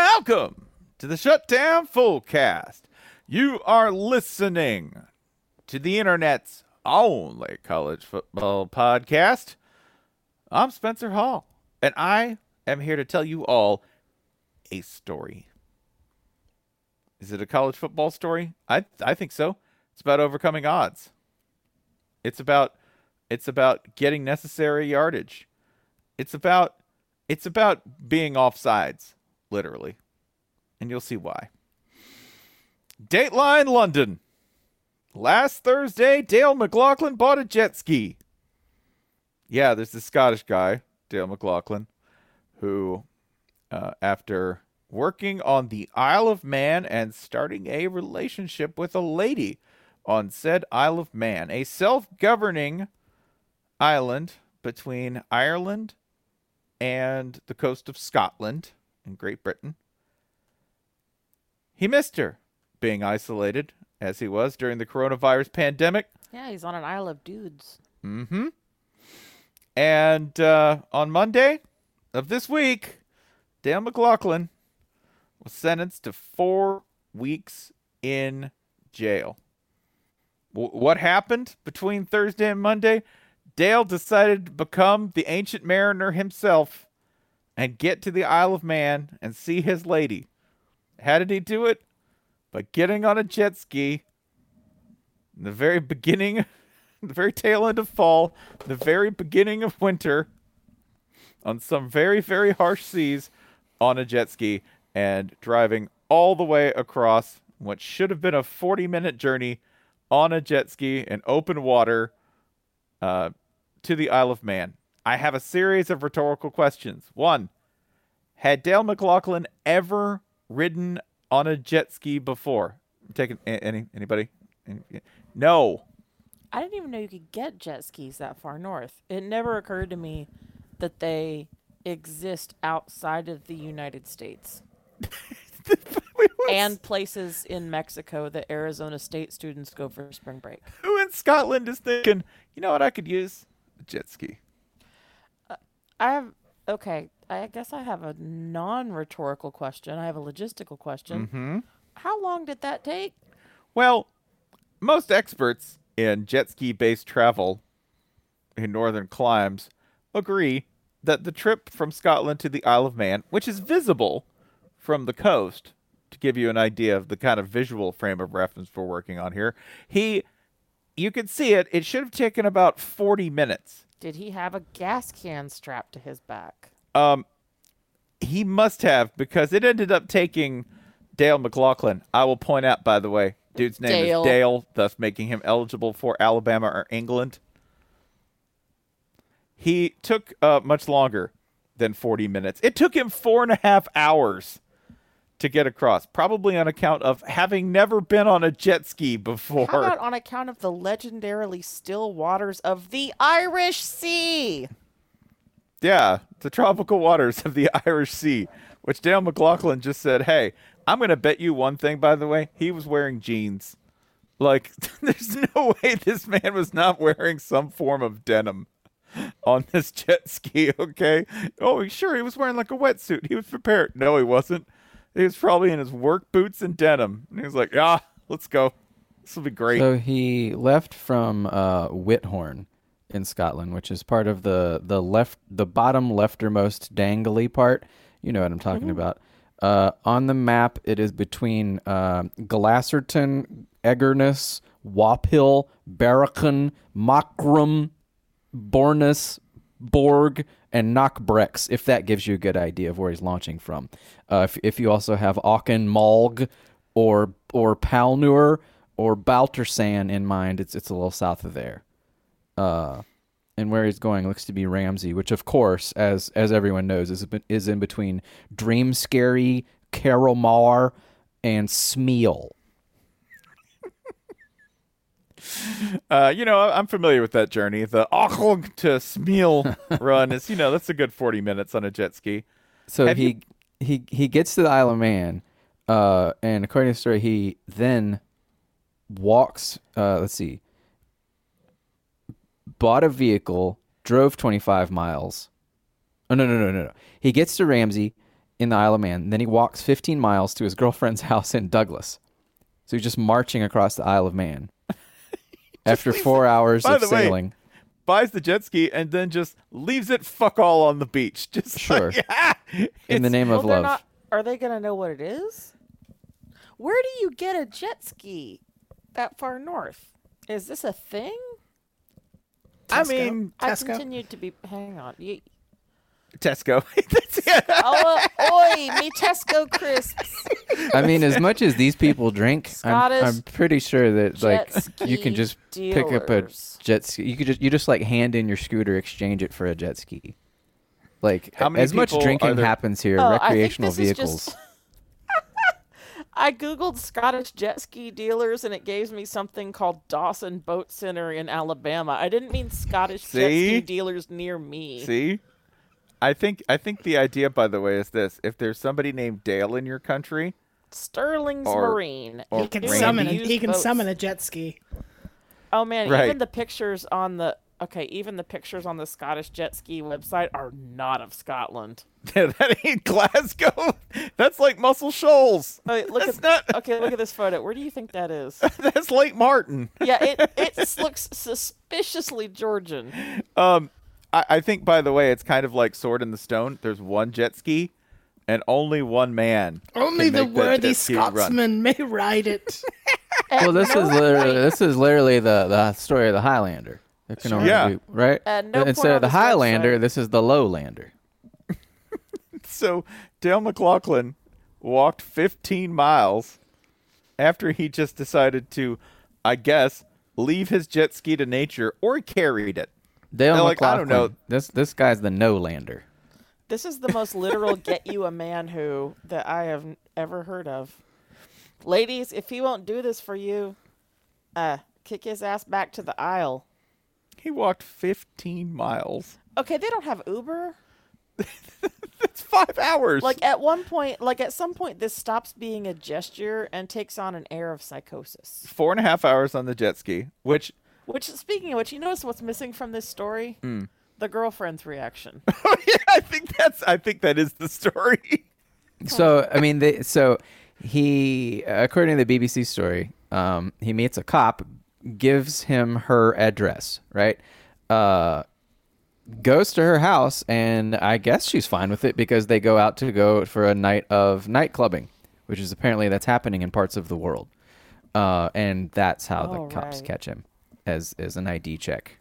Welcome to the Shutdown Fullcast. You are listening to the internet's only college football podcast. I'm Spencer Hall, and I am here to tell you all a story. Is it a college football story? I think so. It's about overcoming odds. It's about getting necessary yardage. It's about being offsides, literally. And you'll see why. Dateline London. Last Thursday, Dale McLaughlin bought a jet ski. Yeah, there's this Scottish guy, Dale McLaughlin, who, after working on the Isle of Man and starting a relationship with a lady on said Isle of Man, a self-governing island between Ireland and the coast of Scotland in Great Britain, he missed her, being isolated as he was during the coronavirus pandemic. Yeah, he's on an Isle of Dudes. Mm-hmm. And on Monday of this week, Dale McLaughlin was sentenced to 4 weeks in jail. What happened between Thursday and Monday? Dale decided to become the ancient mariner himself and get to the Isle of Man and see his lady. How did he do it? By getting on a jet ski in the very beginning, the very tail end of fall, the very beginning of winter, on some very, very harsh seas on a jet ski and driving all the way across what should have been a 40-minute journey on a jet ski in open water to the Isle of Man. I have a series of rhetorical questions. One, had Dale McLaughlin ever ridden on a jet ski before? Taking anybody? No. I didn't even know you could get jet skis that far north. It never occurred to me that they exist outside of the United States. And places in Mexico that Arizona State students go for spring break. Who in Scotland is thinking, you know what I could use? A jet ski. I guess I have a non-rhetorical question. I have a logistical question. Mm-hmm. How long did that take? Well, most experts in jet ski-based travel in northern climes agree that the trip from Scotland to the Isle of Man, which is visible from the coast, to give you an idea of the kind of visual frame of reference we're working on here, you can see it. It should have taken about 40 minutes. Did he have a gas can strapped to his back? He must have, because it ended up taking Dale McLaughlin. I will point out, by the way, dude's name is Dale, thus making him eligible for Alabama or England. He took much longer than 40 minutes. It took him 4.5 hours to get across, probably on account of having never been on a jet ski before. How about on account of the legendarily still waters of the Irish Sea? Yeah, the tropical waters of the Irish Sea, which Dale McLaughlin just said, hey, I'm going to bet you one thing, by the way. He was wearing jeans. Like, there's no way this man was not wearing some form of denim on this jet ski, okay? Oh, sure, he was wearing like a wetsuit. He was prepared. No, he wasn't. He was probably in his work boots and denim. And he was like, let's go. This will be great. So he left from Whithorn in Scotland, which is part of the bottom leftermost dangly part. You know what I'm talking about. On the map, it is between Glasserton, Eggerness, Waphill, Barrachan, Mockram, Bornus, Borg, and Knockbrex, if that gives you a good idea of where he's launching from. If you also have Auchin, Malg, or Palnur, or Baltersan in mind, it's a little south of there. And where he's going looks to be Ramsey, which, of course, as everyone knows, is in between Dreamscary, Caromar, and Smeal. I'm familiar with that journey. The Auchin to Smeal run is, that's a good 40 minutes on a jet ski. So he gets to the Isle of Man, and according to the story, he then walks, bought a vehicle, drove 25 miles. Oh, no. He gets to Ramsey in the Isle of Man, and then he walks 15 miles to his girlfriend's house in Douglas. So he's just marching across the Isle of Man. After 4 hours of sailing. Way, buys the jet ski and then just leaves it fuck all on the beach. Just sure. Like, in the name of love. Are they going to know what it is? Where do you get a jet ski that far north? Is this a thing? Tesco? Tesco. I continued to be... Hang on. Tesco. Oi, me Tesco crisps. As much as these people drink, I'm pretty sure that you can just pick up a jet ski. You just like hand in your scooter, exchange it for a jet ski. Like, how many as much drinking happens here, recreational vehicles. I Googled Scottish jet ski dealers, and it gave me something called Dawson Boat Center in Alabama. I didn't mean Scottish jet ski dealers near me. See? I think the idea, by the way, is this. If there's somebody named Dale in your country... Sterling's Marine. He can summon a jet ski. Oh, man. Right. Even the pictures on the Scottish jet ski website are not of Scotland. Yeah, that ain't Glasgow. That's like Muscle Shoals. Look at this photo. Where do you think that is? That's Lake Martin. Yeah, it looks suspiciously Georgian. I think, by the way, it's kind of like Sword in the Stone. There's one jet ski, and only one man. Only the worthy Scotsman may ride it. Well, this is literally the story of the Highlander. Right? Instead of the Highlander, website. This is the Lowlander. So Dale McLaughlin walked 15 miles after he just decided to, I guess, leave his jet ski to nature, or carried it. Dale McLaughlin, I don't know. This guy's the no-lander. This is the most literal get you a man who that I have ever heard of. Ladies, if he won't do this for you, kick his ass back to the aisle. He walked 15 miles. Okay, they don't have Uber. That's 5 hours. At some point, this stops being a gesture and takes on an air of psychosis. 4.5 hours on the jet ski, which... Which, speaking of which, you notice what's missing from this story? Mm. The girlfriend's reaction. Oh yeah, I think that is the story. So, according to the BBC story, He meets a cop, gives him her address, right? Goes to her house, and I guess she's fine with it because they go out to go for a night of night clubbing, which is apparently that's happening in parts of the world. And that's how the cops catch him, as an ID check,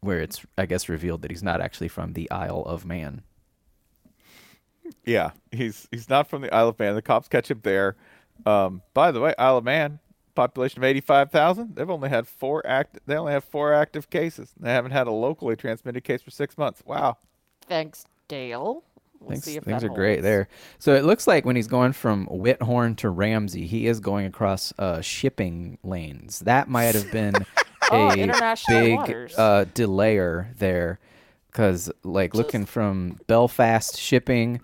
where it's, I guess, revealed that he's not actually from the Isle of Man. Yeah, he's not from the Isle of Man. The cops catch him there. By the way, Isle of Man, population of 85,000. They only have 4 active cases. They haven't had a locally transmitted case for 6 months. Wow. Thanks, Dale. Things are great there. So it looks like when he's going from Whithorn to Ramsey, he is going across shipping lanes. That might have been a big delayer there, because looking from Belfast shipping,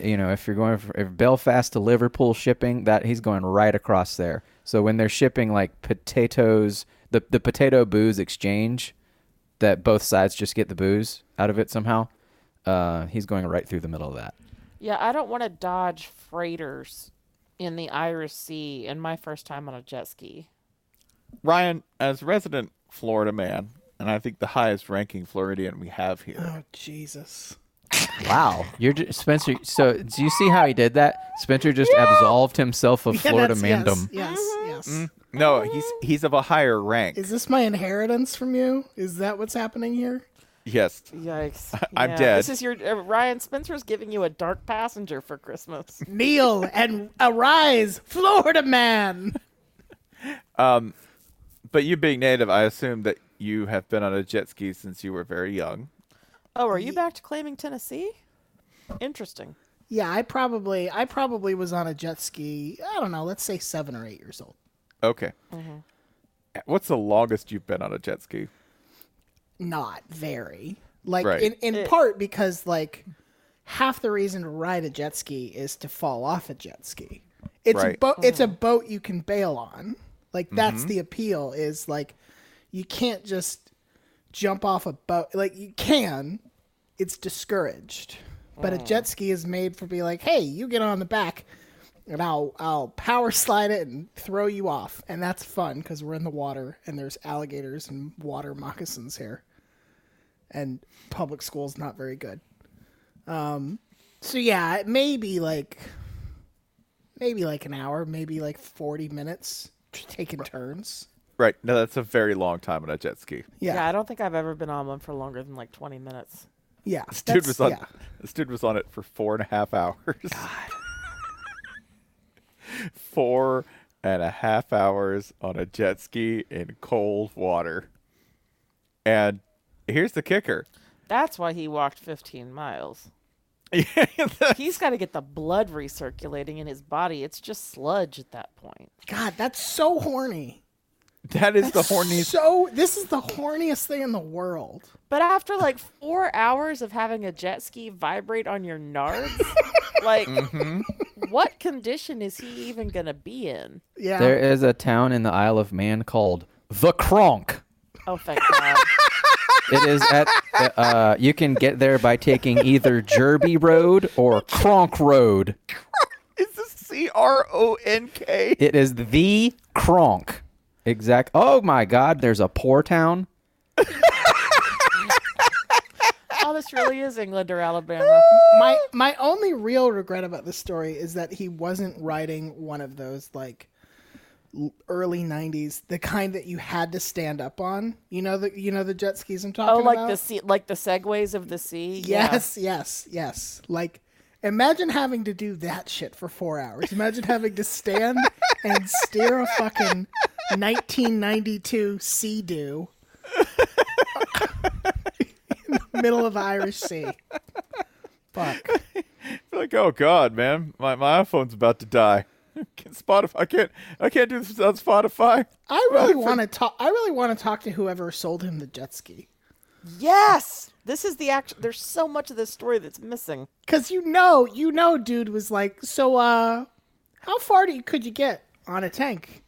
if you're going from Belfast to Liverpool shipping, that he's going right across there. So when they're shipping potatoes, the potato booze exchange, that both sides just get the booze out of it somehow. He's going right through the middle of that. Yeah, I don't want to dodge freighters in the Irish Sea in my first time on a jet ski. Ryan, as resident Florida man, and I think the highest ranking Floridian we have here. Oh, Jesus. Wow. Spencer, so do you see how he did that? Spencer just absolved himself of Florida mandom. Yes. Mm-hmm. No, he's of a higher rank. Is this my inheritance from you? Is that what's happening here? Yes. Yikes. I'm dead. This is your Ryan Spencer's giving you a dark passenger for Christmas. Kneel and arise, Florida man. But you being native, I assume that you have been on a jet ski since you were very young. Oh, are you back to claiming Tennessee? Interesting. Yeah, I probably was on a jet ski, I don't know, let's say 7 or 8 years old. Okay. Mm-hmm. What's the longest you've been on a jet ski? Not very. In part because half the reason to ride a jet ski is to fall off a jet ski. It's a boat you can bail on. That's the appeal is you can't just jump off a boat. You can. It's discouraged. But a jet ski is made for be hey, you get on the back and I'll power slide it and throw you off. And that's fun because we're in the water and there's alligators and water moccasins here. And public school's not very good. So yeah, it may be maybe an hour, maybe 40 minutes taking turns. Right. No, that's a very long time on a jet ski. Yeah, I don't think I've ever been on one for longer than 20 minutes. Yeah. This dude was on it for 4.5 hours. God. 4.5 hours on a jet ski in cold water. And here's the kicker. That's why he walked 15 miles. He's got to get the blood recirculating in his body. It's just sludge at that point. God, that's so horny. That's the horniest. This is the horniest thing in the world. But after 4 hours of having a jet ski vibrate on your nards, what condition is he even going to be in? Yeah. There is a town in the Isle of Man called The Cronk. Oh, thank God. It is at, you can get there by taking either Jerby Road or Cronk Road. Is this C-R-O-N-K? It is The Cronk. Exact. Oh, my God. There's a poor town. Oh, this really is England or Alabama. My only real regret about this story is that he wasn't riding one of those, early 90s, the kind that you had to stand up on. You know the jet skis I'm talking about? The segways of the sea? Yes. Imagine having to do that shit for 4 hours. Imagine having to stand and steer a fucking 1992 Sea-Doo in the middle of Irish Sea. Fuck. Oh, God, man. My iPhone's about to die. I can't do this on Spotify. I really want to talk to whoever sold him the jet ski. Yes, this is the actual. There's so much of this story that's missing. Cause dude was so. How far could you get on a tank?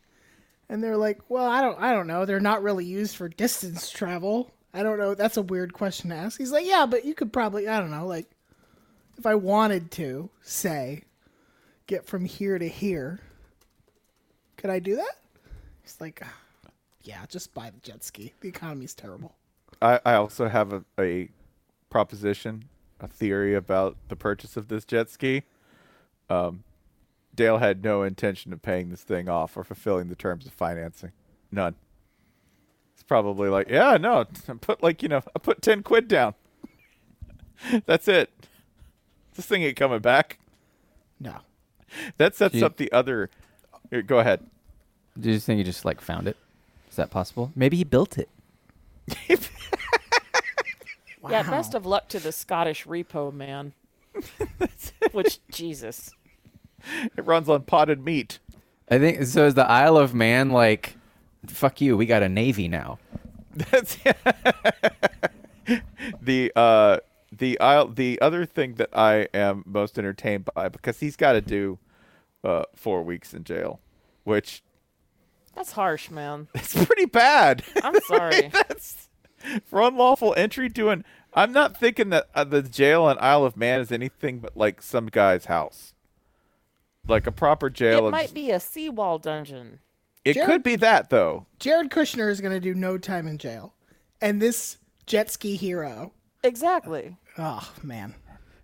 And they're like, well, I don't know. They're not really used for distance travel. I don't know. That's a weird question to ask. He's like, yeah, but you could probably, I don't know, if I wanted to, say, get from here to here, Could I do that? He's like, yeah, just buy the jet ski. The economy's terrible. I also have a proposition, a theory about the purchase of this jet ski. Dale had no intention of paying this thing off or fulfilling the terms of financing. None. It's probably like, yeah, no, I put 10 quid down. That's it. This thing ain't coming back. No. That sets up the other. Here, go ahead. Do you think he just like found it? Is that possible? Maybe he built it. Wow. Yeah, best of luck to the Scottish repo man. Which, Jesus. It runs on potted meat. I think so. Is the Isle of Man like, fuck you, we got a navy now? That's the other thing that I am most entertained by, because he's got to do 4 weeks in jail, which that's harsh, man. It's pretty bad. I'm sorry. That's for unlawful entry to an. I'm not thinking that the jail in Isle of Man is anything but like some guy's house. Like a proper jail. It might be a seawall dungeon. It could be that, though. Jared Kushner is going to do no time in jail. And this jet ski hero. Exactly. Oh, man.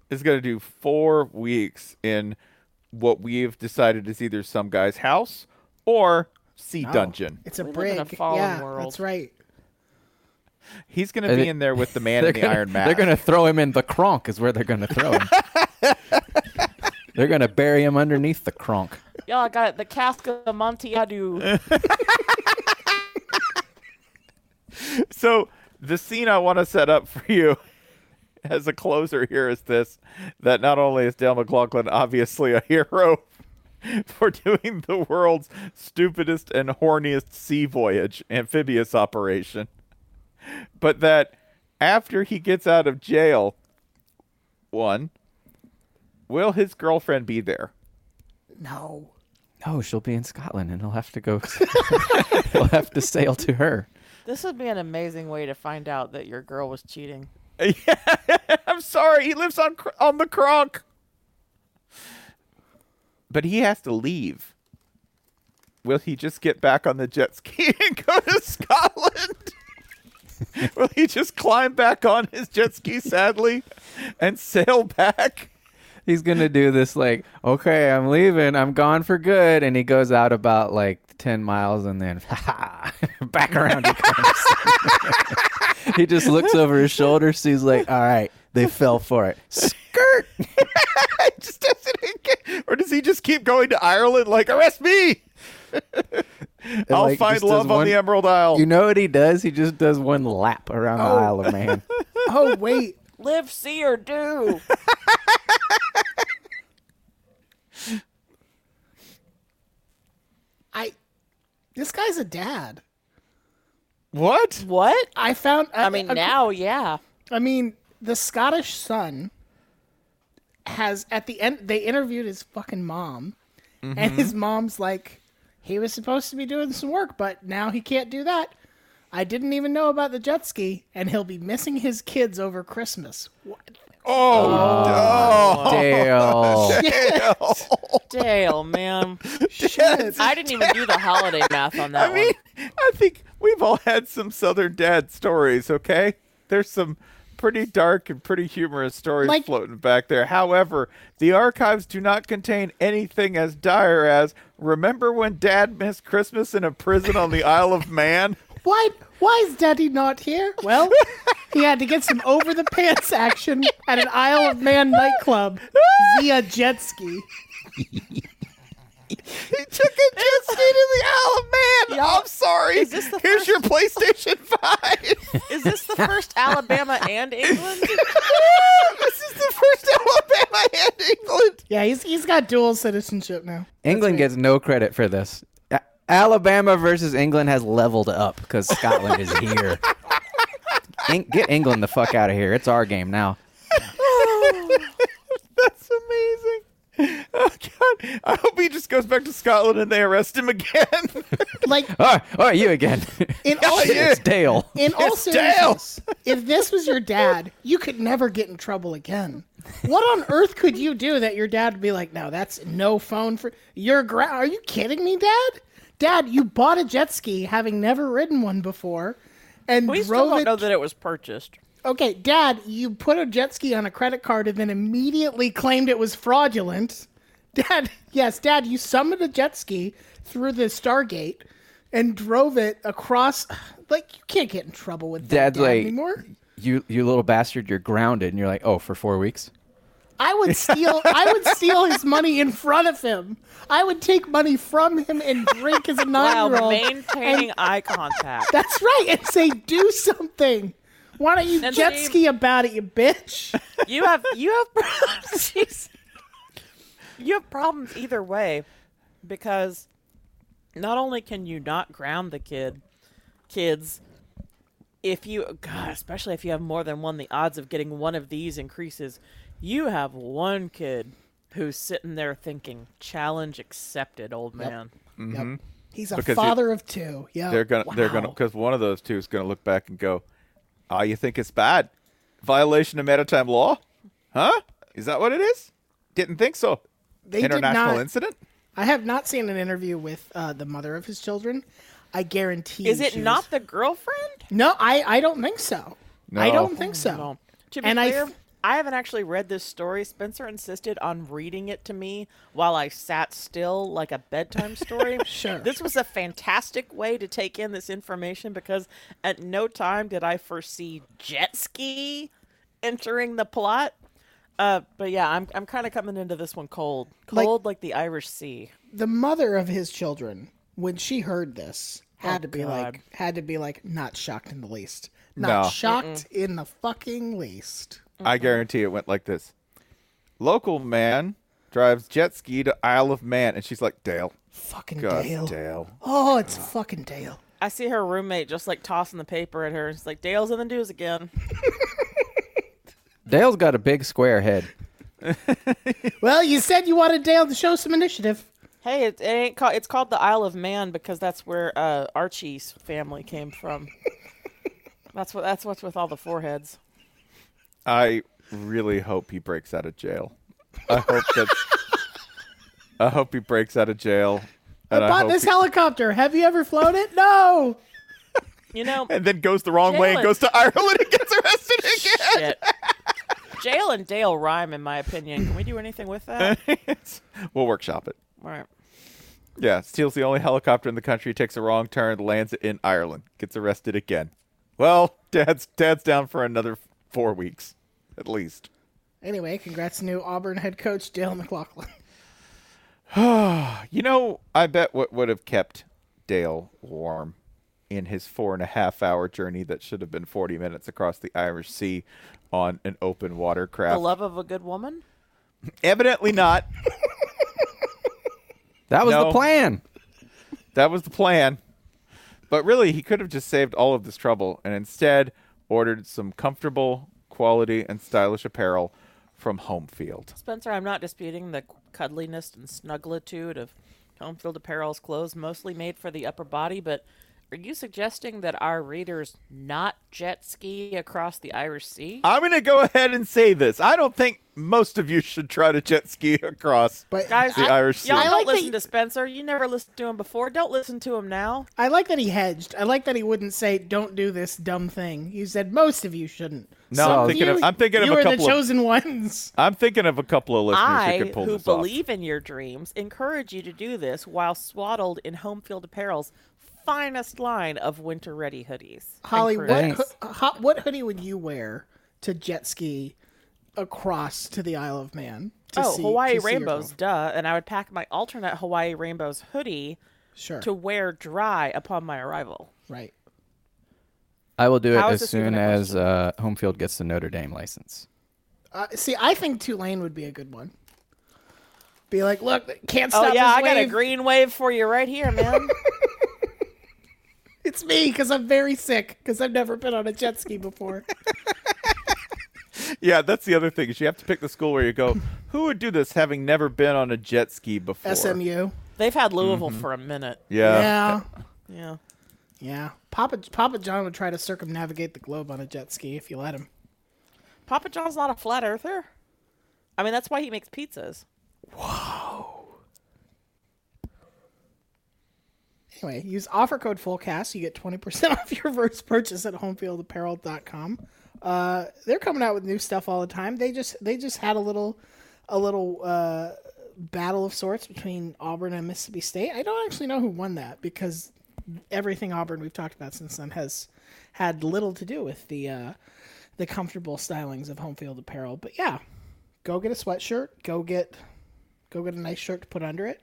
Is going to do 4 weeks in what we've decided is either some guy's house or sea dungeon. It's a brig. In a fallen world. That's right. He's going to be in there with the man in the iron mask. They're going to throw him in the cronk is where they're going to throw him. They're going to bury him underneath the cronk. Yeah, I got it. The Kafka Montiadu. So the scene I want to set up for you as a closer here is this, that not only is Dale McLaughlin obviously a hero for doing the world's stupidest and horniest sea voyage, amphibious operation, but that after he gets out of jail, one, will his girlfriend be there? No. No, she'll be in Scotland and he'll have to go. He'll have to sail to her. This would be an amazing way to find out that your girl was cheating. Yeah, I'm sorry. He lives on the cronk. But he has to leave. Will he just get back on the jet ski and go to Scotland? Will he just climb back on his jet ski sadly and sail back? He's going to do this like, okay, I'm leaving. I'm gone for good. And he goes out about like 10 miles and then back around he comes. He just looks over his shoulder. Sees like, all right, they fell for it. Skirt. Just doesn't get, or does he just keep going to Ireland like, arrest me? I'll like, find love on the Emerald Isle. You know what he does? He just does one lap around the Isle of Man. Oh, wait. Live, see, or do. This guy's a dad. What? The Scottish son has at the end, they interviewed his fucking mom, mm-hmm. and his mom's like, he was supposed to be doing some work, but now he can't do that. I didn't even know about the jet ski, and he'll be missing his kids over Christmas. What? Oh, Dale, man. Shit. I didn't even do the holiday math on that one. I think we've all had some Southern dad stories, okay? There's some pretty dark and pretty humorous stories like, floating back there. However, the archives do not contain anything as dire as, remember when Dad missed Christmas in a prison on the Isle of Man? Why is Daddy not here? Well, he had to get some over-the-pants action at an Isle of Man nightclub via jet ski. He took a jet ski to the Isle of Man. Y'all, I'm sorry. Here's your PlayStation 5. Is this the first Alabama and England? This is the first Alabama and England. Yeah, he's got dual citizenship now. England gets no credit for this. Alabama versus England has leveled up because Scotland is here. Get England the fuck out of here. It's our game now. That's amazing. Oh, God. I hope he just goes back to Scotland and they arrest him again. Like, oh, you again. It's Dale. It's Dale. If this was your dad, you could never get in trouble again. What on earth could you do that your dad would be like, no, that's no phone for your ground. Are you kidding me, Dad? Dad, you bought a jet ski having never ridden one before and drove it. We still don't know that it was purchased. Okay, Dad, you put a jet ski on a credit card and then immediately claimed it was fraudulent. Dad, yes, Dad, you summoned a jet ski through the Stargate and drove it across. Like, you can't get in trouble with that, Dad, like, anymore. You little bastard, you're grounded. And you're like, oh, for 4 weeks? I would steal his money in front of him. I would take money from him and drink as a 9-year-old. While maintaining eye contact. That's right. And say, do something. Why don't you jet ski about it, you bitch? You have problems. You have problems either way, because not only can you not ground the kids, if you, God, especially if you have more than one, the odds of getting one of these increases. You have one kid who's sitting there thinking, "Challenge accepted, old man." Yep. Mm-hmm. Yep. He's a father of two. Yeah, they're gonna, because one of those two is gonna look back and go, "Oh, you think it's bad? Violation of maritime law? Huh? Is that what it is? Didn't think so." They international incident? I have not seen an interview with the mother of his children. I guarantee. Is it not the girlfriend? No, I don't think so. No. I don't think so. No. To be clear, I haven't actually read this story. Spencer insisted on reading it to me while I sat still like a bedtime story. Sure. This was a fantastic way to take in this information, because at no time did I foresee jet ski entering the plot. But yeah, I'm kind of coming into this one cold like the Irish Sea. The mother of his children, when she heard this, had to be like not shocked in the least, shocked in the fucking least. Mm-mm. I guarantee it went like this: local man drives jet ski to Isle of Man, and she's like, Dale, fucking God, Dale. Oh, it's fucking Dale. I see her roommate just like tossing the paper at her. It's like, Dale's in the news again. Dale's got a big square head. Well, you said you wanted Dale to show some initiative. Hey, it's called the Isle of Man because that's where Archie's family came from. That's what's with all the foreheads. I really hope he breaks out of jail. I hope he breaks out of jail. And I bought this helicopter. Have you ever flown it? No. You know, and then goes the wrong way and goes to Ireland and gets arrested again. Shit. Jail and Dale rhyme, in my opinion. Can we do anything with that? We'll workshop it. All right. Yeah, steals the only helicopter in the country, takes a wrong turn, lands it in Ireland, gets arrested again. Well, Dad's down for another 4 weeks, at least. Anyway, congrats to new Auburn head coach Dale McLaughlin. You know, I bet what would have kept Dale warm in his 4.5-hour journey that should have been 40 minutes across the Irish Sea on an open watercraft. The love of a good woman? Evidently not. That was the plan. But really, he could have just saved all of this trouble and instead ordered some comfortable, quality, and stylish apparel from Homefield. Spencer, I'm not disputing the cuddliness and snugglitude of Homefield Apparel's clothes, mostly made for the upper body, but are you suggesting that our readers not jet ski across the Irish Sea? I'm going to go ahead and say this. I don't think most of you should try to jet ski across the Irish Sea. Y'all don't listen to Spencer. You never listened to him before. Don't listen to him now. I like that he hedged. I like that he wouldn't say, don't do this dumb thing. You said most of you shouldn't. No, I'm thinking of a couple. You were the chosen ones. I'm thinking of a couple of listeners who could pull this off. I, who believe in your dreams, encourage you to do this while swaddled in Homefield Apparel's finest line of winter-ready hoodies. Holly, what hoodie would you wear to jet ski across to the Isle of Man? Hawaii Rainbows, duh. And I would pack my alternate Hawaii Rainbows hoodie to wear dry upon my arrival. Right. I will do it as soon as Homefield gets the Notre Dame license. I think Tulane would be a good one. Be like, look, can't stop this wave. Got a green wave for you right here, man. It's me, because I'm very sick, because I've never been on a jet ski before. Yeah, that's the other thing, is you have to pick the school where you go, who would do this having never been on a jet ski before? SMU. They've had Louisville for a minute. Yeah. Yeah. Yeah. Yeah. Papa John would try to circumnavigate the globe on a jet ski if you let him. Papa John's not a flat earther. I mean, that's why he makes pizzas. Whoa. Anyway, use offer code FULLCAST so you get 20% off your first purchase at homefieldapparel.com. They're coming out with new stuff all the time. They just had a little battle of sorts between Auburn and Mississippi State. I don't actually know who won that because everything Auburn we've talked about since then has had little to do with the comfortable stylings of Homefield Apparel. But yeah, go get a sweatshirt. Go get a nice shirt to put under it.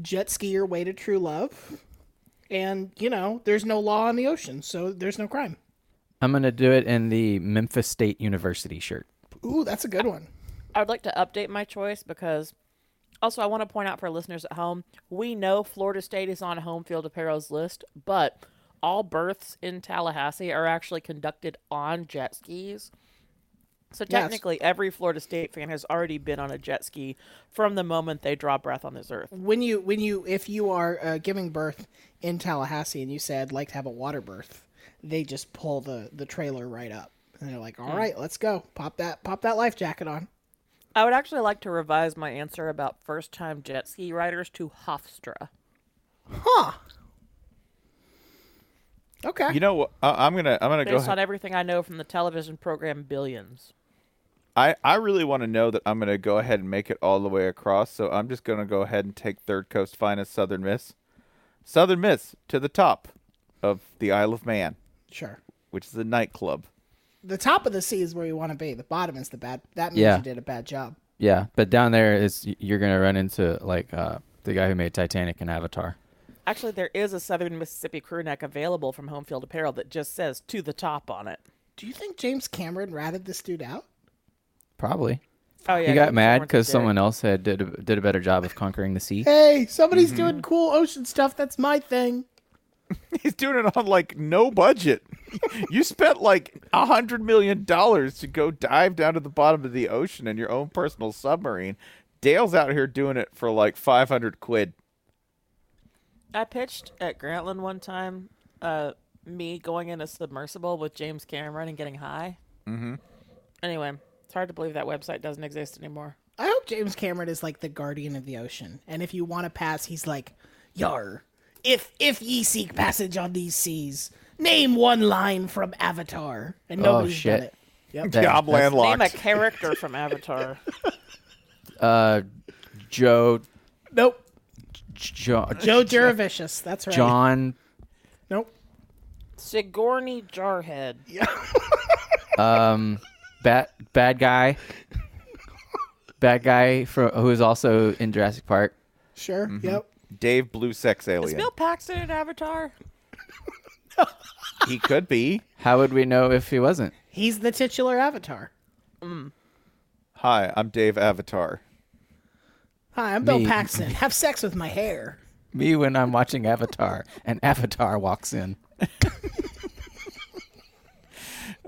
Jet ski your way to true love. And, you know, there's no law in the ocean, so there's no crime. I'm going to do it in the Memphis State University shirt. Ooh, that's a good one. I would like to update my choice because also I want to point out for listeners at home, we know Florida State is on Homefield Apparel's list, but all births in Tallahassee are actually conducted on jet skis. So technically, every Florida State fan has already been on a jet ski from the moment they draw breath on this earth. If you are giving birth in Tallahassee and you say, I'd like to have a water birth, they just pull the trailer right up. And they're like, all right, let's go. Pop that life jacket on. I would actually like to revise my answer about first-time jet ski riders to Hofstra. Huh. Okay. You know, I'm gonna go based on everything I know from the television program Billions. I really want to know that I'm going to go ahead and make it all the way across, so I'm just going to go ahead and take Third Coast Finest Southern Miss. Southern Miss to the top of the Isle of Man. Sure. Which is a nightclub. The top of the sea is where you want to be. The bottom is the bad. That means you did a bad job. Yeah, but down there is you're going to run into like the guy who made Titanic and Avatar. Actually, there is a Southern Mississippi crew neck available from Homefield Apparel that just says "to the top" on it. Do you think James Cameron ratted this dude out? Probably. Oh yeah, he got mad because someone else had did a better job of conquering the sea. Hey, somebody's doing cool ocean stuff. That's my thing. He's doing it on like no budget. You spent like $100 million to go dive down to the bottom of the ocean in your own personal submarine. Dale's out here doing it for like 500 quid. I pitched at Grantland one time, me going in a submersible with James Cameron and getting high. Mm-hmm. Anyway, it's hard to believe that website doesn't exist anymore. I hope James Cameron is like the guardian of the ocean. And if you want to pass, he's like, "Yar, if ye seek passage on these seas, name one line from Avatar." And nobody's done it. Yep. I'm landlocked. Name a character from Avatar. Joe. Nope. Joe Jervicius, that's right. John. Nope. Sigourney Jarhead. Yeah. Bad guy. Bad guy who is also in Jurassic Park. Sure. Mm-hmm. Yep. Dave Blue Sex Alien. Is Bill Paxton an Avatar? He could be. How would we know if he wasn't? He's the titular Avatar. Mm. Hi, I'm Dave Avatar. Hi, I'm Bill Paxton. Have sex with my hair. Me when I'm watching Avatar, and Avatar walks in.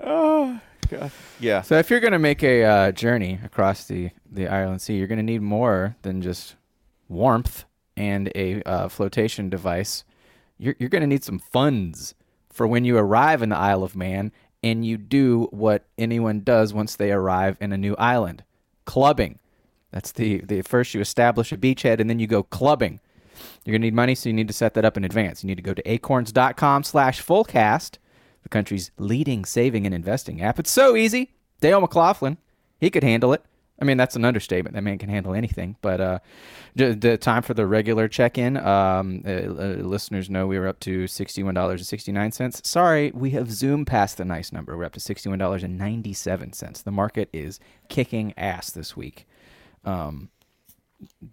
Oh, God. Yeah. So if you're going to make a journey across the Ireland Sea, you're going to need more than just warmth and a flotation device. You're going to need some funds for when you arrive in the Isle of Man and you do what anyone does once they arrive in a new island. Clubbing. That's the first you establish a beachhead and then you go clubbing. You're going to need money, so you need to set that up in advance. You need to go to acorns.com/fullcast, the country's leading saving and investing app. It's so easy. Dale McLaughlin, he could handle it. I mean, that's an understatement. That man can handle anything. But the time for the regular check-in, listeners know we were up to $61.69. Sorry, we have zoomed past the nice number. We're up to $61.97. The market is kicking ass this week.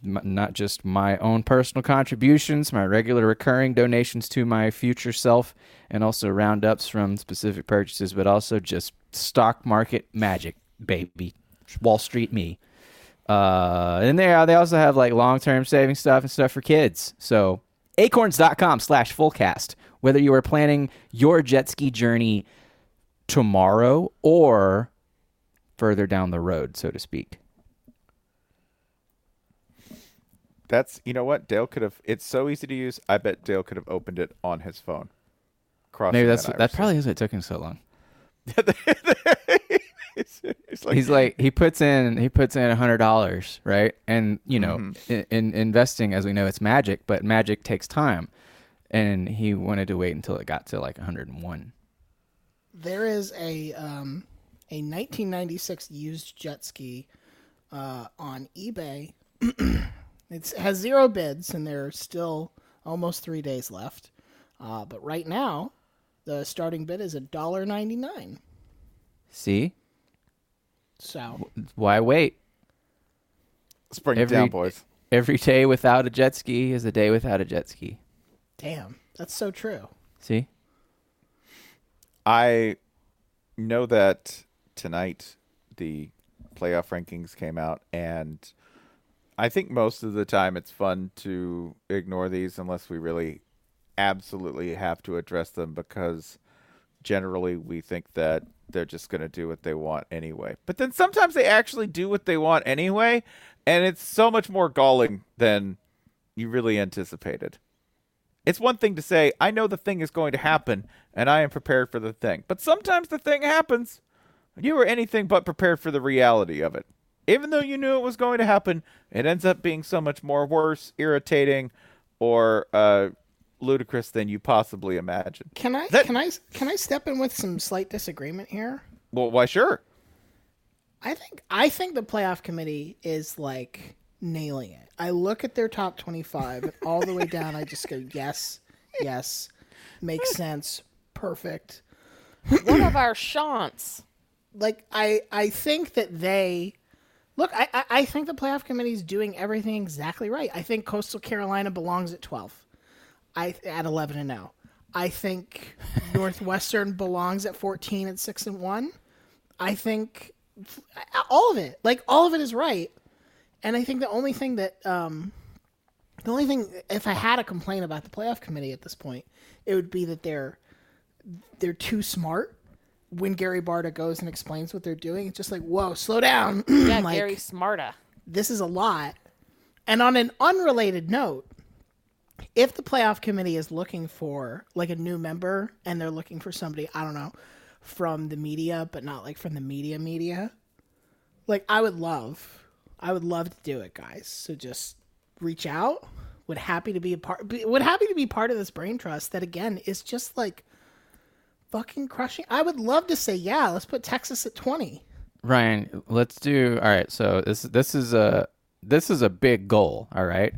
Not just my own personal contributions, my regular recurring donations to my future self, and also roundups from specific purchases, but also just stock market magic, baby. Wall Street me. And they also have like long-term saving stuff and stuff for kids. So acorns.com/fullcast, whether you are planning your jet ski journey tomorrow or further down the road, so to speak. That's, you know what, Dale could have, it's so easy to use, I bet Dale could have opened it on his phone. Maybe that probably is what took him so long. He puts in $100, right? And, you know, in investing, as we know, it's magic, but magic takes time. and he wanted to wait until it got to like 101. There is a 1996 used jet ski on eBay. It has zero bids, and there are still almost 3 days left. But right now, the starting bid is $1.99. See? So why wait? Let's bring it down, boys. Every day without a jet ski is a day without a jet ski. Damn, that's so true. See? I know that tonight the playoff rankings came out, and I think most of the time it's fun to ignore these unless we really absolutely have to address them, because generally we think that they're just going to do what they want anyway. But then sometimes they actually do what they want anyway, and it's so much more galling than you really anticipated. It's one thing to say, I know the thing is going to happen, and I am prepared for the thing. But sometimes the thing happens, and you were anything but prepared for the reality of it. Even though you knew it was going to happen, it ends up being so much more worse, irritating, or ludicrous than you possibly imagine. Can I step in with some slight disagreement here? Well, why? Sure. I think the playoff committee is like nailing it. I look at their top 25 and all the way down. I just go, yes, makes sense, perfect. One of our shants. Like I think that they look. I think the playoff committee is doing everything exactly right. I think Coastal Carolina belongs at 12. At 11-0, I think Northwestern belongs at 14 at 6-1. I think all of it is right, and I think the only thing if I had a complaint about the playoff committee at this point, it would be that they're too smart. When Gary Barta goes and explains what they're doing, it's just like, whoa, slow down. Yeah, like, Gary Smarta. This is a lot. And on an unrelated note, if the playoff committee is looking for like a new member and they're looking for somebody, I don't know, from the media, but not like from the media, like I would love to do it, guys. So just reach out. Would happy to be part of this brain trust that again is just like fucking crushing. I would love to say, yeah, let's put Texas at 20. Ryan, let's do. All right. So this is a big goal. All right.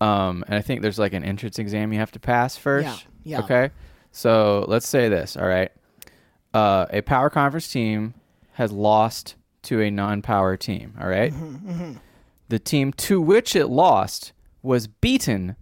And I think there's like an entrance exam you have to pass first. Yeah. Okay. So let's say this. All right. A power conference team has lost to a non-power team. All right. Mm-hmm, mm-hmm. The team to which it lost was beaten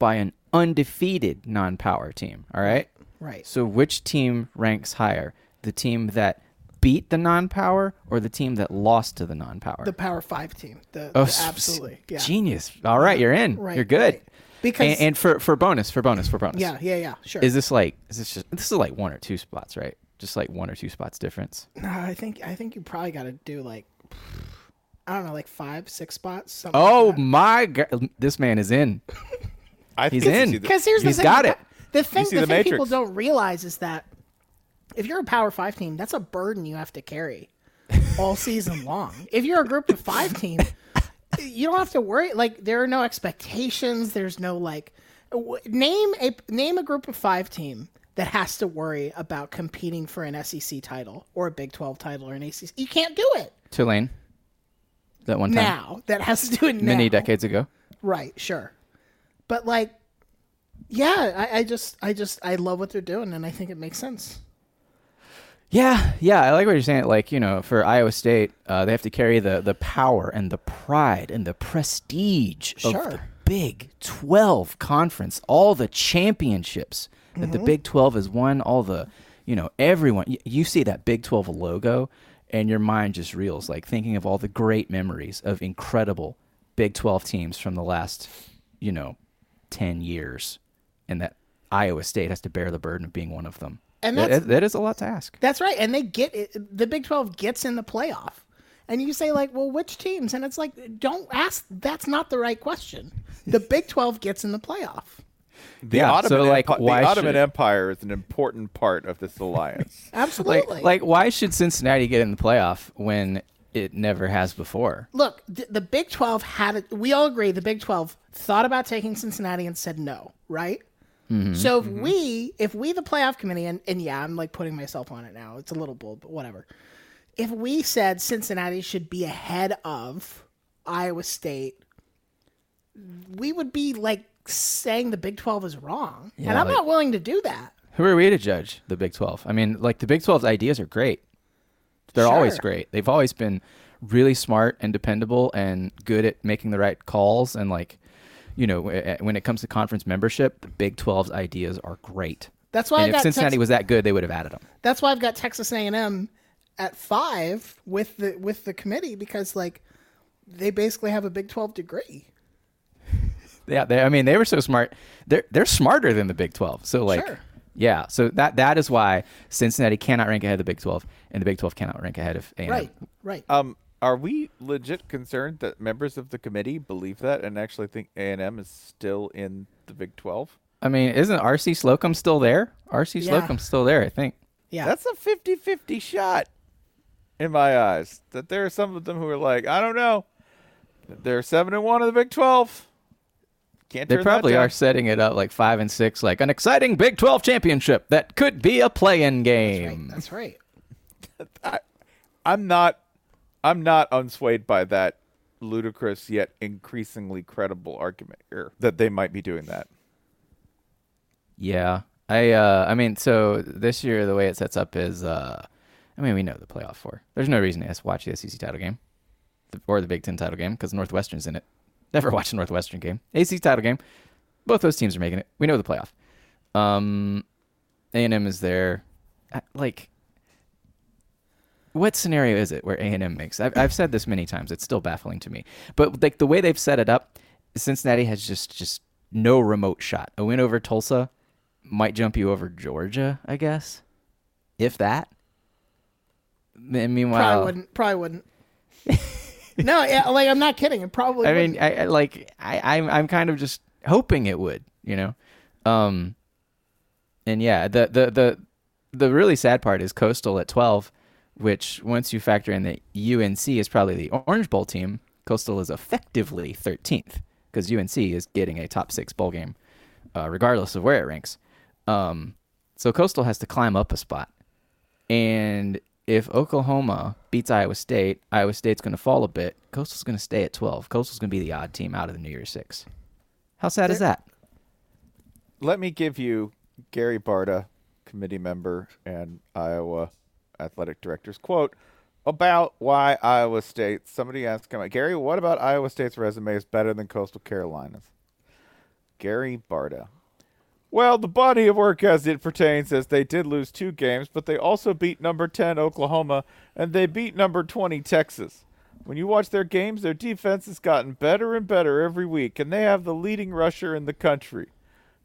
by an undefeated non-power team. All right. Right. So which team ranks higher? The team that beat the non-power or the team that lost to the non-power? The Power 5 team. Absolutely. Yeah. Genius. All right, you're in. Right, you're good. Right. Because and for bonus. Yeah, sure. This is like one or two spots, right? Just like one or two spots difference. No, I think you probably got to do like, I don't know, like 5-6 spots. Something like that. My God. This man is in. He's in. Because here's the thing. He's got it. The thing people don't realize is that if you're a Power 5 team, that's a burden you have to carry all season long. If you're a Group of 5 team, you don't have to worry. Like, there are no expectations. There's no, like, name a Group of 5 team that has to worry about competing for an SEC title or a Big 12 title or an ACC. You can't do it. Tulane. That one time. Now. That has to do it now. Many decades ago. Right. Sure. But, like, yeah, I love what they're doing, and I think it makes sense. Yeah, I like what you're saying. Like, you know, for Iowa State, they have to carry the power and the pride and the prestige of the Big 12 conference, all the championships that the Big 12 has won, all the, you know, everyone. You see that Big 12 logo, and your mind just reels, like thinking of all the great memories of incredible Big 12 teams from the last, you know, 10 years, and that Iowa State has to bear the burden of being one of them. And that is a lot to ask. That's right. And they get it. The Big 12 gets in the playoff. And you say, like, well, which teams? And it's like, don't ask. That's not the right question. The Big 12 gets in the playoff. The Ottoman Empire is an important part of this alliance. Absolutely. Like, why should Cincinnati get in the playoff when it never has before? Look, the Big 12 had it. We all agree the Big 12 thought about taking Cincinnati and said no, right? Mm-hmm. So if we, the playoff committee, and yeah, I'm like putting myself on it now. It's a little bold, but whatever. If we said Cincinnati should be ahead of Iowa State, we would be like saying the Big 12 is wrong. Yeah, and I'm not willing to do that. Who are we to judge the Big 12? I mean, like the Big 12's ideas are great. They're always great. They've always been really smart and dependable and good at making the right calls. And like, you know, when it comes to conference membership, the Big 12's ideas are great. That's why if Cincinnati was that good, they would have added them. That's why I've got Texas A&M at 5 with the committee, because like they basically have a Big 12 degree. Yeah, they were so smart. They're smarter than the Big 12. So like, yeah. So that is why Cincinnati cannot rank ahead of the Big 12, and the Big 12 cannot rank ahead of A&M. Right. Are we legit concerned that members of the committee believe that and actually think A&M is still in the Big 12? I mean, isn't R.C. Slocum still there? R.C. Slocum's still there, I think. Yeah, that's a 50-50 shot in my eyes. That there are some of them who are like, I don't know. They're 7-1 in the Big 12. They probably are setting it up like 5 and 6, like an exciting Big 12 championship that could be a play-in game. That's right. I'm not unswayed by that ludicrous yet increasingly credible argument here that they might be doing that. Yeah, so this year the way it sets up is, we know the playoff four. There's no reason to watch the SEC title game or the Big Ten title game because Northwestern's in it. Never watched a Northwestern game. AC title game. Both those teams are making it. We know the playoff. A&M is there. Like, what scenario is it where A&M makes? I've said this many times. It's still baffling to me. But like the way they've set it up, Cincinnati has just no remote shot. A win over Tulsa might jump you over Georgia, I guess, if that. And meanwhile, probably wouldn't. No, yeah, like I'm not kidding. It probably. I mean, I'm kind of just hoping it would, you know. And yeah, the really sad part is Coastal at 12, which once you factor in that UNC is probably the Orange Bowl team, Coastal is effectively 13th because UNC is getting a top 6 bowl game, regardless of where it ranks. So Coastal has to climb up a spot, and if Oklahoma beats Iowa State, Iowa State's going to fall a bit. Coastal's going to stay at 12. Coastal's going to be the odd team out of the New Year's 6. How sad is that? Let me give you Gary Barta, committee member and Iowa athletic director's quote about why Iowa State. Somebody asked him, Gary, what about Iowa State's resume is better than Coastal Carolina's? Gary Barta. Well, the body of work as it pertains as they did lose 2 games, but they also beat number 10 Oklahoma and they beat number 20 Texas. When you watch their games, their defense has gotten better and better every week, and they have the leading rusher in the country.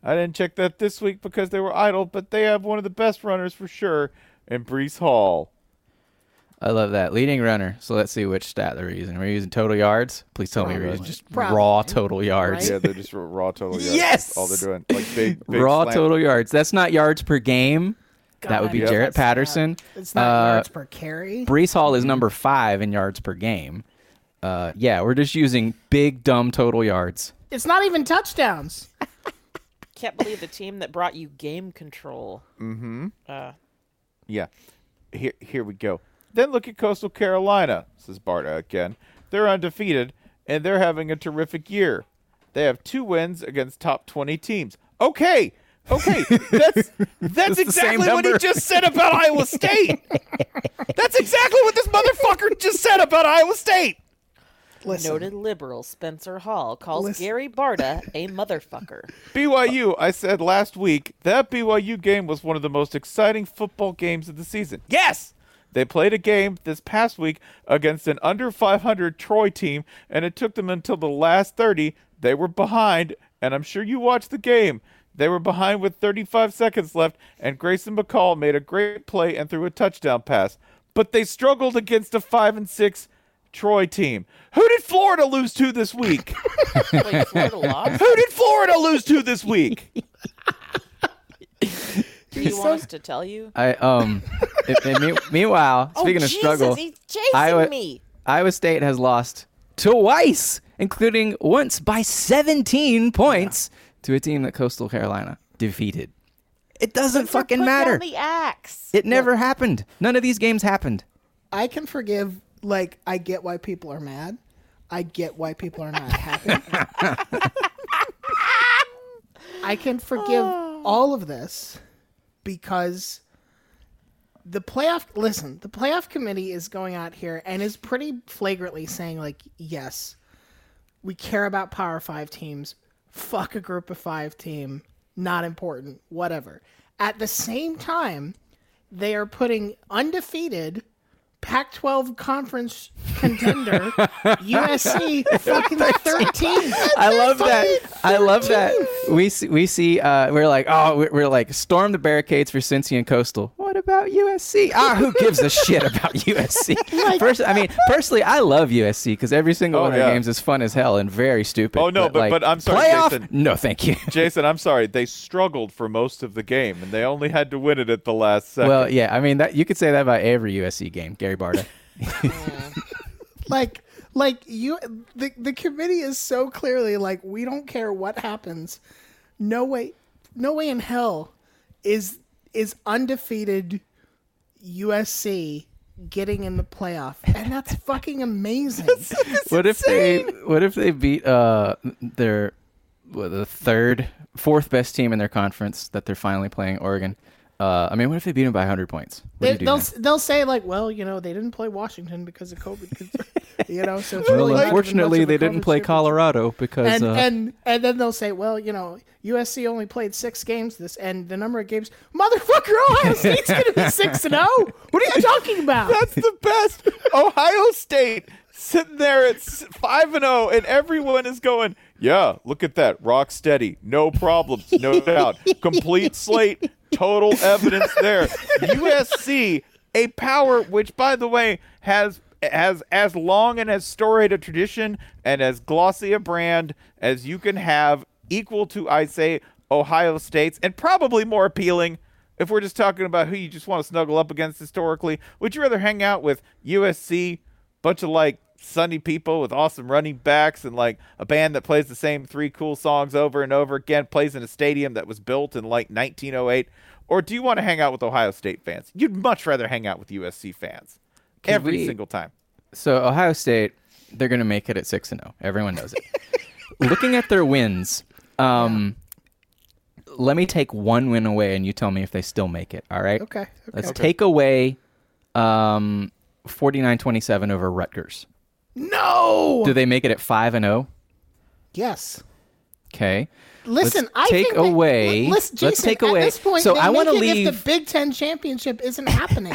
I didn't check that this week because they were idle, but they have one of the best runners for sure in Breece Hall. I love that. Leading runner. So let's see which stat they're using. Are we using total yards? Please tell me we're using just raw total yards. Right? Yeah, they're just raw total yards. Yes! That's all they're doing. Like big raw slam. Total yards. That's not yards per game. God, that would be Jarrett Patterson. It's not yards per carry. Breece Hall is number 5 in yards per game. Yeah, we're just using big, dumb total yards. It's not even touchdowns. Can't believe the team that brought you game control. Mm-hmm. Yeah. Here we go. Then look at Coastal Carolina, says Barta again. They're undefeated, and they're having a terrific year. They have 2 wins against top 20 teams. Okay, that's exactly what he just said about Iowa State. That's exactly what this motherfucker just said about Iowa State. Listen. Noted liberal Spencer Hall calls Gary Barta a motherfucker. BYU, I said last week, that BYU game was one of the most exciting football games of the season. Yes! They played a game this past week against an under 500 Troy team, and it took them until the last 30. They were behind, and I'm sure you watched the game. They were behind with 35 seconds left, and Grayson McCall made a great play and threw a touchdown pass. But they struggled against a 5-6 Troy team. Who did Florida lose to this week? Wait, Florida lost? Who did Florida lose to this week? Do you want us to tell you? Meanwhile, speaking of struggle, he's chasing me. Iowa State has lost twice, including once by 17 points to a team at Coastal Carolina. defeated. It doesn't fucking matter. Put down the axe. It never happened. None of these games happened. I can forgive. Like, I get why people are mad. I get why people are not happy. I can forgive all of this because the playoff. Listen, the playoff committee is going out here and is pretty flagrantly saying, like, yes, we care about Power Five teams. Fuck a Group of Five team. Not important. Whatever. At the same time, they are putting undefeated Pac-12 conference contender USC fucking 13. I love that. 13. I love that. We see. We're like storm the barricades for Cincy and Coastal. What about USC? Who gives a shit about USC? Personally, I love USC because every single one of their games is fun as hell and very stupid. Oh no, but I'm sorry, playoff? Jason. No, thank you, Jason. I'm sorry. They struggled for most of the game and they only had to win it at the last second. Well, yeah. I mean, that you could say that about every USC game. Gary Barta. The committee is so clearly like, we don't care what happens. No way in hell is undefeated USC getting in the playoff, and that's fucking amazing. That's what if they beat the fourth best team in their conference that they're finally playing, Oregon? What if they beat them by 100 points? They'll say, like, well, you know, they didn't play Washington because of COVID. You know, so unfortunately, they didn't play Colorado because... And then they'll say, well, you know, USC only played 6 games and the number of games... Motherfucker, Ohio State's going to be 6-0. What are you talking about? That's the best. Ohio State sitting there at 5-0, and everyone is going... Yeah, look at that. Rock steady. No problems. No doubt. Complete slate. Total evidence there. USC, a power which, by the way, has as long and as storied a tradition and as glossy a brand as you can have, equal to, I say, Ohio State's, and probably more appealing if we're just talking about who you just want to snuggle up against historically. Would you rather hang out with USC, bunch of, like, sunny people with awesome running backs and like a band that plays the same 3 cool songs over and over again, plays in a stadium that was built in like 1908? Or do you want to hang out with Ohio State fans? You'd much rather hang out with USC fans every single time. So Ohio State, they're going to make it at 6-0. Everyone knows it. Looking at their wins, let me take one win away and you tell me if they still make it. All right. Okay. Let's take away 49-27 over Rutgers. No. Do they make it at 5-0? Yes. Okay. Listen, let's take away. At this point, so I want to leave. If the Big Ten championship isn't happening,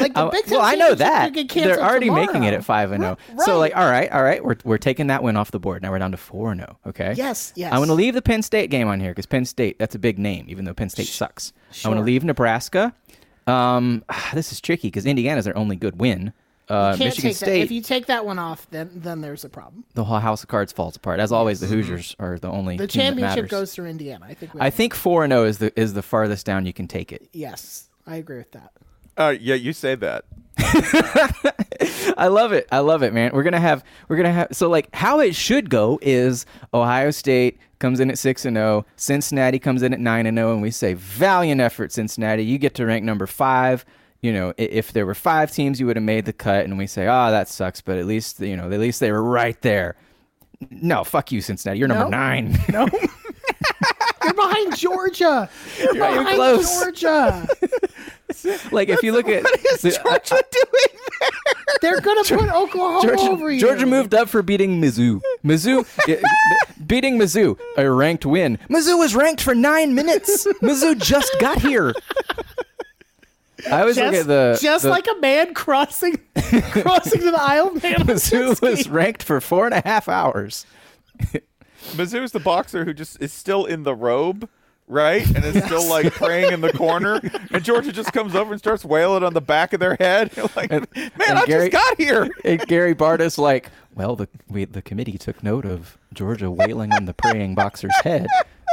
like the Big Ten, well, I know that they're already making it at 5-0. Right. So like, all right, we're taking that win off the board. Now we're down to 4-0. Okay. Yes. I want to leave the Penn State game on here because Penn State, that's a big name, even though Penn State sucks. Sure. I want to leave Nebraska. This is tricky because Indiana's their only good win. Michigan State. If you take that one off, then there's a problem. The whole house of cards falls apart. As always, the Hoosiers are the only. The team championship that goes through Indiana. I think 4-0 is the farthest down you can take it. Yes, I agree with that. Yeah, you say that. I love it, man. We're gonna have. So like, how it should go is Ohio State comes in at 6-0. Cincinnati comes in at 9-0, and we say valiant effort, Cincinnati. You get to rank number 5. You know, if there were 5 teams, you would have made the cut, and we say, that sucks, but at least, you know, they were right there. No, fuck you, Cincinnati. You're number 9. No. You're behind Georgia. You're behind close. Georgia. Like, if you look at... What is Georgia doing there? They're going to put Oklahoma over you. Georgia moved up for beating Mizzou. Beating Mizzou, a ranked win. Mizzou was ranked for 9 minutes. Mizzou just got here. I always look at the like a man crossing to the Isle of Man. Mizzou was ranked for 4.5 hours. Mizzou is the boxer who just is still in the robe, right? And is still like praying in the corner. And Georgia just comes over and starts wailing on the back of their head. You're like, I just got here. And Gary Barta's like, well, the committee took note of Georgia wailing on the praying boxer's head,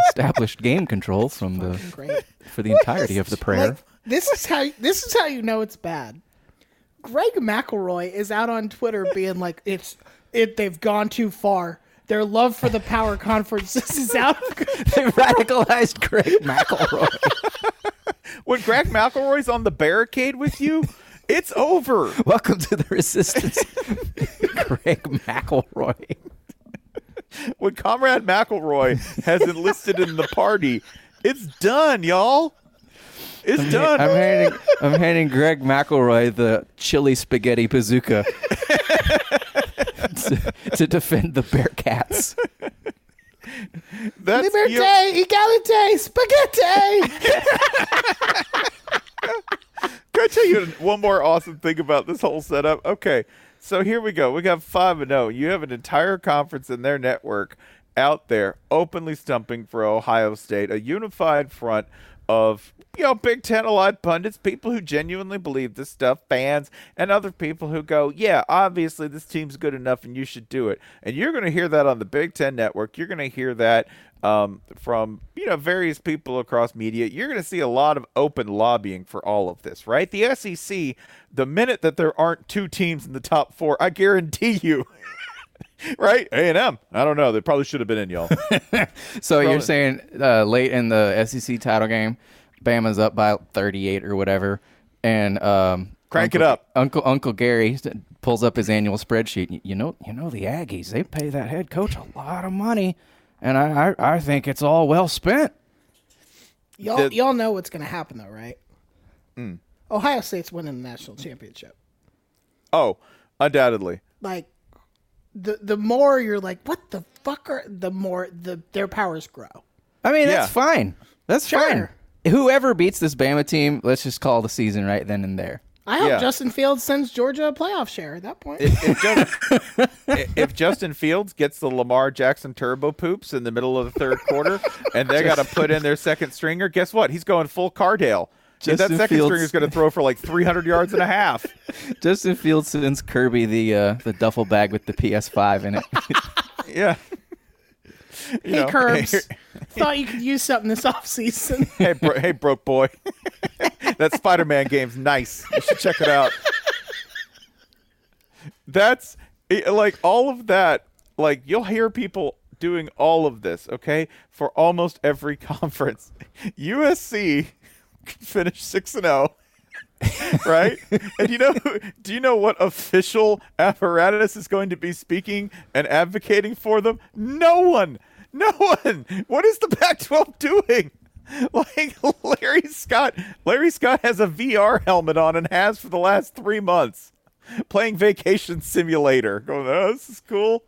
established game control for the entirety of the prayer. Like, This is how you know it's bad. Greg McElroy is out on Twitter being like, they've gone too far. Their love for the power conferences is out. They radicalized Greg McElroy. When Greg McElroy's on the barricade with you, it's over. Welcome to the resistance, Greg McElroy. When Comrade McElroy has enlisted in the party, it's done, y'all. It's done. I'm handing Greg McElroy the chili spaghetti bazooka to defend the Bearcats. That's Liberté, Egalité, Spaghetti! Can I tell you one more awesome thing about this whole setup? Okay, so here we go. We got 5-0. You have an entire conference in their network out there openly stumping for Ohio State, a unified front of, you know, Big Ten allied pundits, people who genuinely believe this stuff, fans, and other people who go, yeah, obviously this team's good enough and you should do it. And you're going to hear that on the Big Ten Network. You're going to hear that from, you know, various people across media. You're going to see a lot of open lobbying for all of this, right? The SEC, the minute that there aren't two teams in the top four, I guarantee you, right? A&M. I don't know. They probably should have been in, y'all. So probably. You're saying late in the SEC title game, Bama's up by 38 or whatever, and crank it up. Uncle Gary pulls up his annual spreadsheet. You know the Aggies. They pay that head coach a lot of money, and I think it's all well spent. Y'all know what's going to happen though, right? Mm. Ohio State's winning the national championship. Oh, undoubtedly. Like the more you're like, what the fuck are the more their powers grow. I mean, that's fine. That's sure. Fine. Whoever beats this Bama team, let's just call the season right then and there. I hope Justin Fields sends Georgia a playoff share at that point. If Justin Fields gets the Lamar Jackson turbo poops in the middle of the third quarter and they got to put in their second stringer, guess what? He's going full Cardale. Justin that second stringer is going to throw for like 300 yards and a half. Justin Fields sends Kirby the duffel bag with the PS5 in it. Yeah. Hey, Curbs. Thought you could use something this offseason. Hey, broke boy. That Spider-Man game's nice. You should check it out. That's like all of that. Like, you'll hear people doing all of this, okay? For almost every conference. USC finished 6-0. Right? And do you know what official apparatus is going to be speaking and advocating for them? No one. What is the Pac-12 doing? Like Larry Scott has a VR helmet on and has for the last 3 months, playing Vacation Simulator, going, oh, this is cool,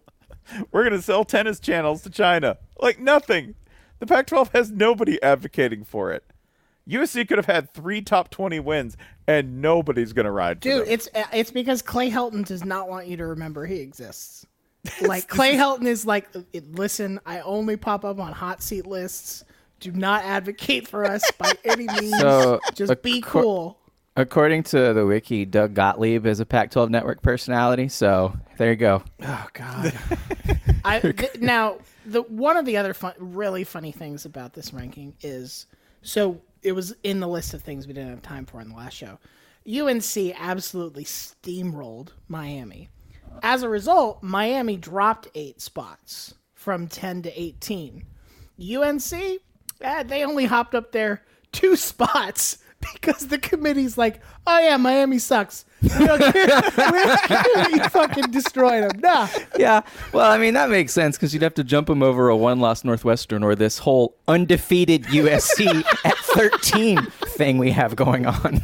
we're going to sell tennis channels to China. Like, nothing. The Pac-12 has nobody advocating for it. USC could have had 3 top 20 wins, and nobody's going to ride. Dude, it's because Clay Helton does not want you to remember he exists. Like, Clay Helton is like, listen, I only pop up on hot seat lists. Do not advocate for us by any means. So, just be cool. According to the wiki, Doug Gottlieb is a Pac-12 network personality. So there you go. Oh, God. Now, one of the other really funny things about this ranking is, so it was in the list of things we didn't have time for in the last show. UNC absolutely steamrolled Miami. As a result, Miami dropped 8 spots from 10 to 18. UNC, they only hopped up there 2 spots because the committee's like, oh yeah, Miami sucks. We don't care. You fucking destroyed them. Nah. Yeah. Well, I mean, that makes sense because you'd have to jump them over a one-loss Northwestern or this whole undefeated USC at 13 thing we have going on.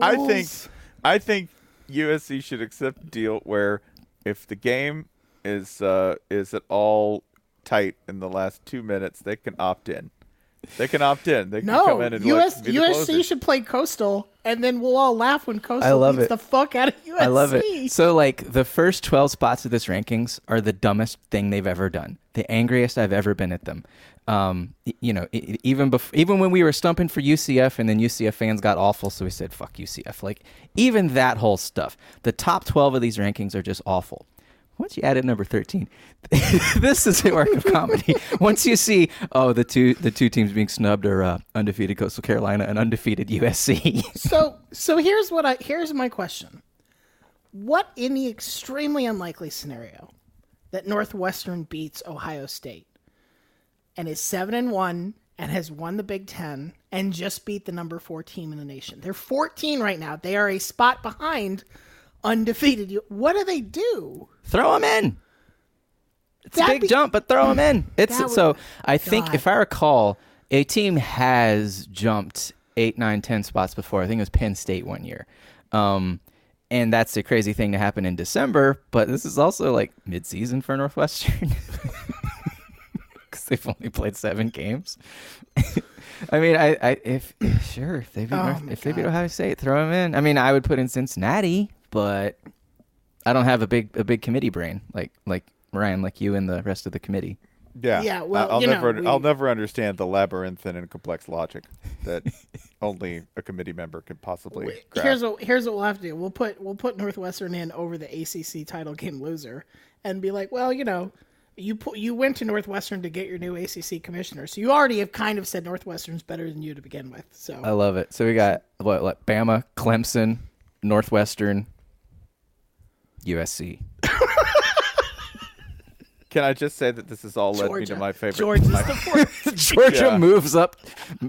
I think USC should accept a deal where if the game is at all tight in the last 2 minutes, they can opt in. They can come in and USC should play Coastal, and then we'll all laugh when Coastal beats the fuck out of USC. I love it. So, like, the first 12 spots of this rankings are the dumbest thing they've ever done. The angriest I've ever been at them. Even when we were stumping for UCF, and then UCF fans got awful, so we said, fuck UCF. Like, even that whole stuff. The top 12 of these rankings are just awful. Once you add in number 13, this is a work of comedy. Once you see, oh, the two teams being snubbed are undefeated Coastal Carolina and undefeated USC. So here's my question: What in the extremely unlikely scenario that Northwestern beats Ohio State and is 7-1 and has won the Big Ten and just beat the number 4 team in the nation? They're 14 right now. They are a spot behind undefeated. What do they do? Throw them in. It's a big jump, but throw them in. I think, if I recall, a team has jumped 8, 9, 10 spots before. I think it was Penn State one year. And that's a crazy thing to happen in December, but this is also like mid-season for Northwestern because they've only played 7 games. I mean, if they beat Ohio State, throw them in. I mean, I would put in Cincinnati, but I don't have a big committee brain like Ryan, like you and the rest of the committee. Yeah, yeah. Well, I'll never understand the labyrinthine and complex logic that only a committee member could possibly grasp. Here's what we'll have to do. We'll put Northwestern in over the ACC title game loser and be like, well, you went to Northwestern to get your new ACC commissioner, so you already have kind of said Northwestern's better than you to begin with. So I love it. So we got what Bama, Clemson, Northwestern, USC. Can I just say that this has all led me to my favorite? Georgia moves up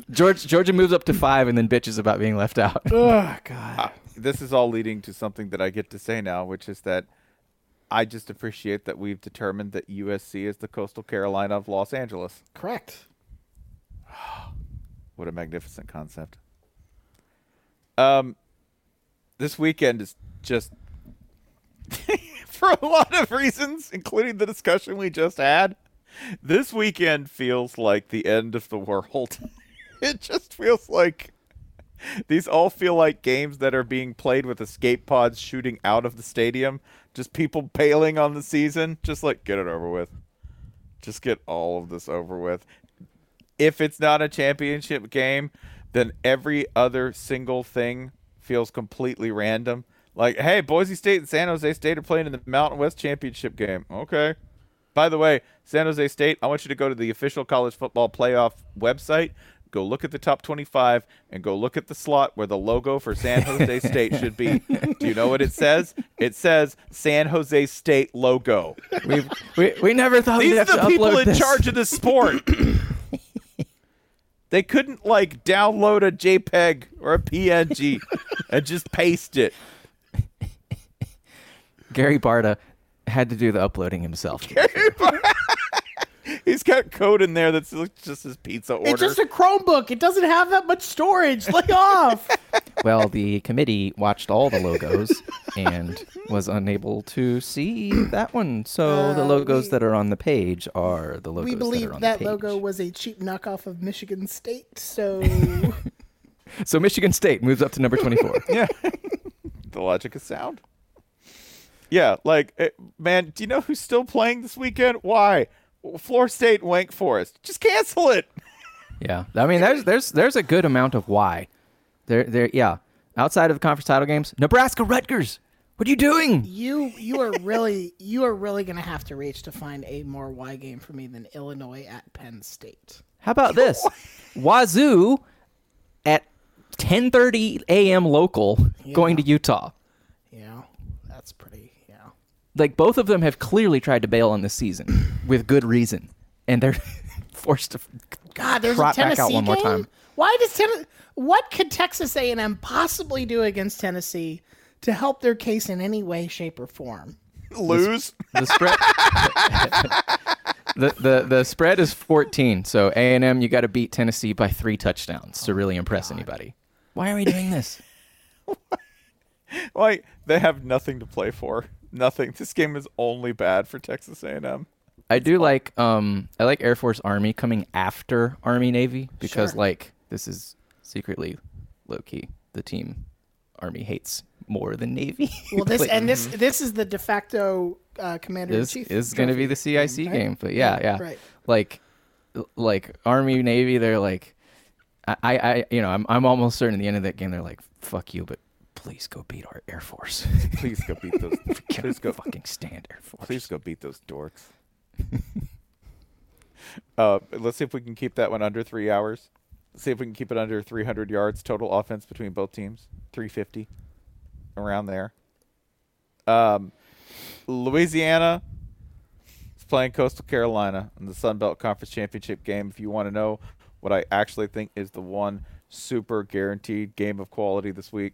to 5 and then bitches about being left out. Oh, God. This is all leading to something that I get to say now, which is that I just appreciate that we've determined that USC is the Coastal Carolina of Los Angeles. Correct. What a magnificent concept. This weekend is just... for a lot of reasons, including the discussion we just had, this weekend feels like the end of the world. It just feels like these all feel like games that are being played with escape pods shooting out of the stadium. Just people bailing on the season. Just like, get it over with. Just get all of this over with. If it's not a championship game, then every other single thing feels completely random. Like, hey, Boise State and San Jose State are playing in the Mountain West Championship game. Okay. By the way, San Jose State, I want you to go to the official college football playoff website, go look at the top 25, and go look at the slot where the logo for San Jose State should be. Do you know what it says? It says San Jose State logo. We never thought we'd have to upload this. These are the people in charge of this sport. They couldn't, like, download a JPEG or a PNG and just paste it. Gary Barta had to do the uploading himself. He's got code in there that's just his pizza order. It's just a Chromebook. It doesn't have that much storage. Lay off. Well, the committee watched all the logos and was unable to see that one. So the logos that are on the page are the logos that are on the page. We believe that logo was a cheap knockoff of Michigan State. So, so Michigan State moves up to number 24. Yeah. The logic is sound. Yeah, like, man, do you know who's still playing this weekend? Why? Florida State and Wake Forest. Just cancel it. Yeah, I mean, there's a good amount of why. Yeah, outside of the conference title games, Nebraska, Rutgers. What are you doing? You are really going to have to reach to find a more why game for me than Illinois at Penn State. How about this? Wazoo at 10:30 a.m. local going to Utah. Yeah, that's pretty. Like, both of them have clearly tried to bail on this season with good reason, and they're forced to trot back out one more time. Why does what could Texas A&M possibly do against Tennessee to help their case in any way, shape, or form? Lose. The spread. The spread is 14. So A&M, you got to beat Tennessee by 3 touchdowns to really impress anybody. Why are we doing this? Like, they have nothing to play for. Nothing. This game is only bad for Texas A&M. I do like I like Air Force Army coming after Army Navy because like this is secretly low key the team Army hates more than Navy. Well, this and this is the de facto commander-in-chief. This is going to be the CIC game, right? But yeah. Right. Like Army Navy, they're like I'm almost certain at the end of that game they're like fuck you, but please go beat our Air Force. Please go beat those. Please go fucking stand Air Force. Please go beat those dorks. Let's see if we can keep that one under 3 hours. Let's see if we can keep it under 300 yards total offense between both teams. 350, around there. Louisiana is playing Coastal Carolina in the Sun Belt Conference Championship game. If you want to know what I actually think is the one super guaranteed game of quality this week,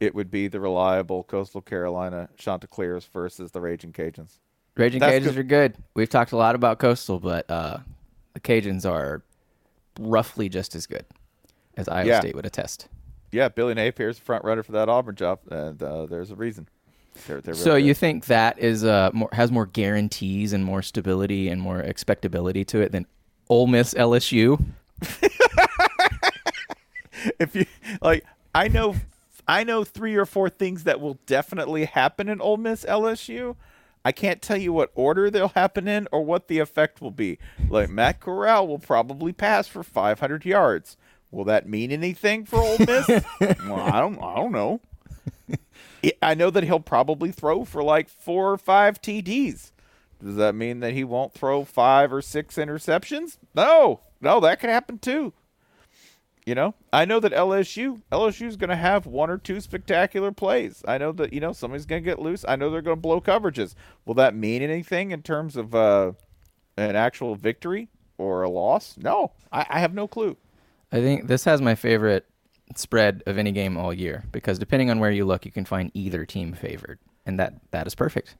it would be the reliable Coastal Carolina Chanticleers versus the Raging Cajuns. Raging Cajuns are good. We've talked a lot about Coastal, but the Cajuns are roughly just as good as Iowa State would attest. Yeah, Billy Napier's the front runner for that Auburn job, and there's a reason. They're really good. You think that is has more guarantees and more stability and more expectability to it than Ole Miss LSU? I know three or four things that will definitely happen in Ole Miss LSU. I can't tell you what order they'll happen in or what the effect will be. Like, Matt Corral will probably pass for 500 yards. Will that mean anything for Ole Miss? Well, I don't know. I know that he'll probably throw for like 4 or 5 TDs. Does that mean that he won't throw 5 or 6 interceptions? No, that could happen too. You know, I know that LSU is going to have 1 or 2 spectacular plays. I know that, somebody's going to get loose. I know they're going to blow coverages. Will that mean anything in terms of an actual victory or a loss? No, I have no clue. I think this has my favorite spread of any game all year, because depending on where you look, you can find either team favored, and that is perfect.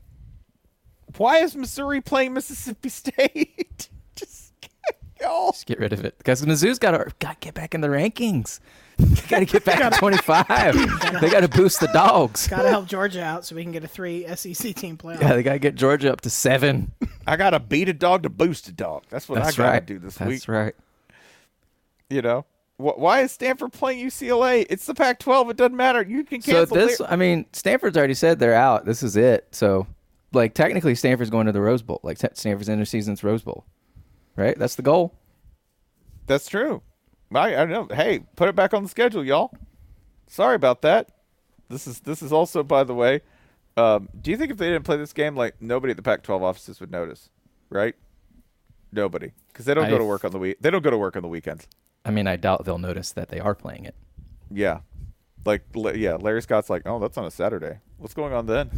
Why is Missouri playing Mississippi State? Just get rid of it, because Mizzou's got to get back in the rankings. Got to get back to 25. They got to boost the dogs. Got to help Georgia out so we can get a 3 SEC team playoff. Yeah, they got to get Georgia up to 7. I got to beat a dog to boost a dog. That's what I got to do this week. That's right. You know, why is Stanford playing UCLA? It's the Pac-12. It doesn't matter. You can cancel. So this, Stanford's already said they're out. This is it. So, technically, Stanford's going to the Rose Bowl. Stanford's in their season's Rose Bowl. Right? That's the goal. That's true. I don't know. Hey, put it back on the schedule, y'all. Sorry about that. This is also, by the way, do you think if they didn't play this game, nobody at the Pac-12 offices would notice, right? Nobody, because they don't go to work on the week. They don't go to work on the weekends. I mean, I doubt they'll notice that they are playing it. Yeah. Larry Scott's like, oh, that's on a Saturday. What's going on then?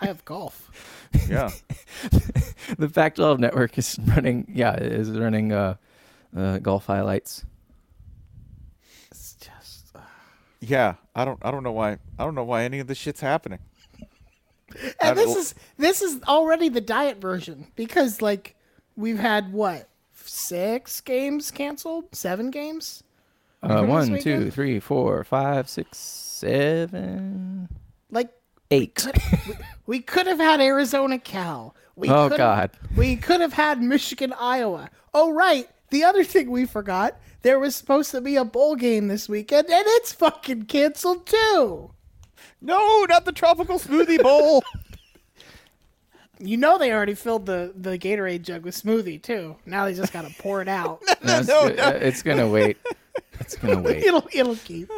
I have golf. Yeah. The Pac-12 network is running, golf highlights. It's just. Yeah. I don't know why. I don't know why any of this shit's happening. And this is already the diet version, because we've had what? 6 games canceled? 7 games? 1, 2, 3, 4, 5, 6, 7. 8. We could have had Arizona Cal. We could have had Michigan Iowa. Oh, right. The other thing we forgot, there was supposed to be a bowl game this weekend, and it's fucking canceled too. No, not the Tropical Smoothie Bowl. They already filled the Gatorade jug with smoothie too. Now they just got to pour it out. It's going to wait. It's going to wait. It'll keep.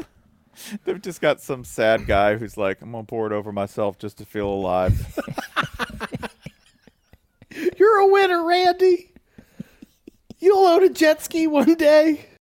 They've just got some sad guy who's like, I'm going to pour it over myself just to feel alive. You're a winner, Randy. You'll own a jet ski one day.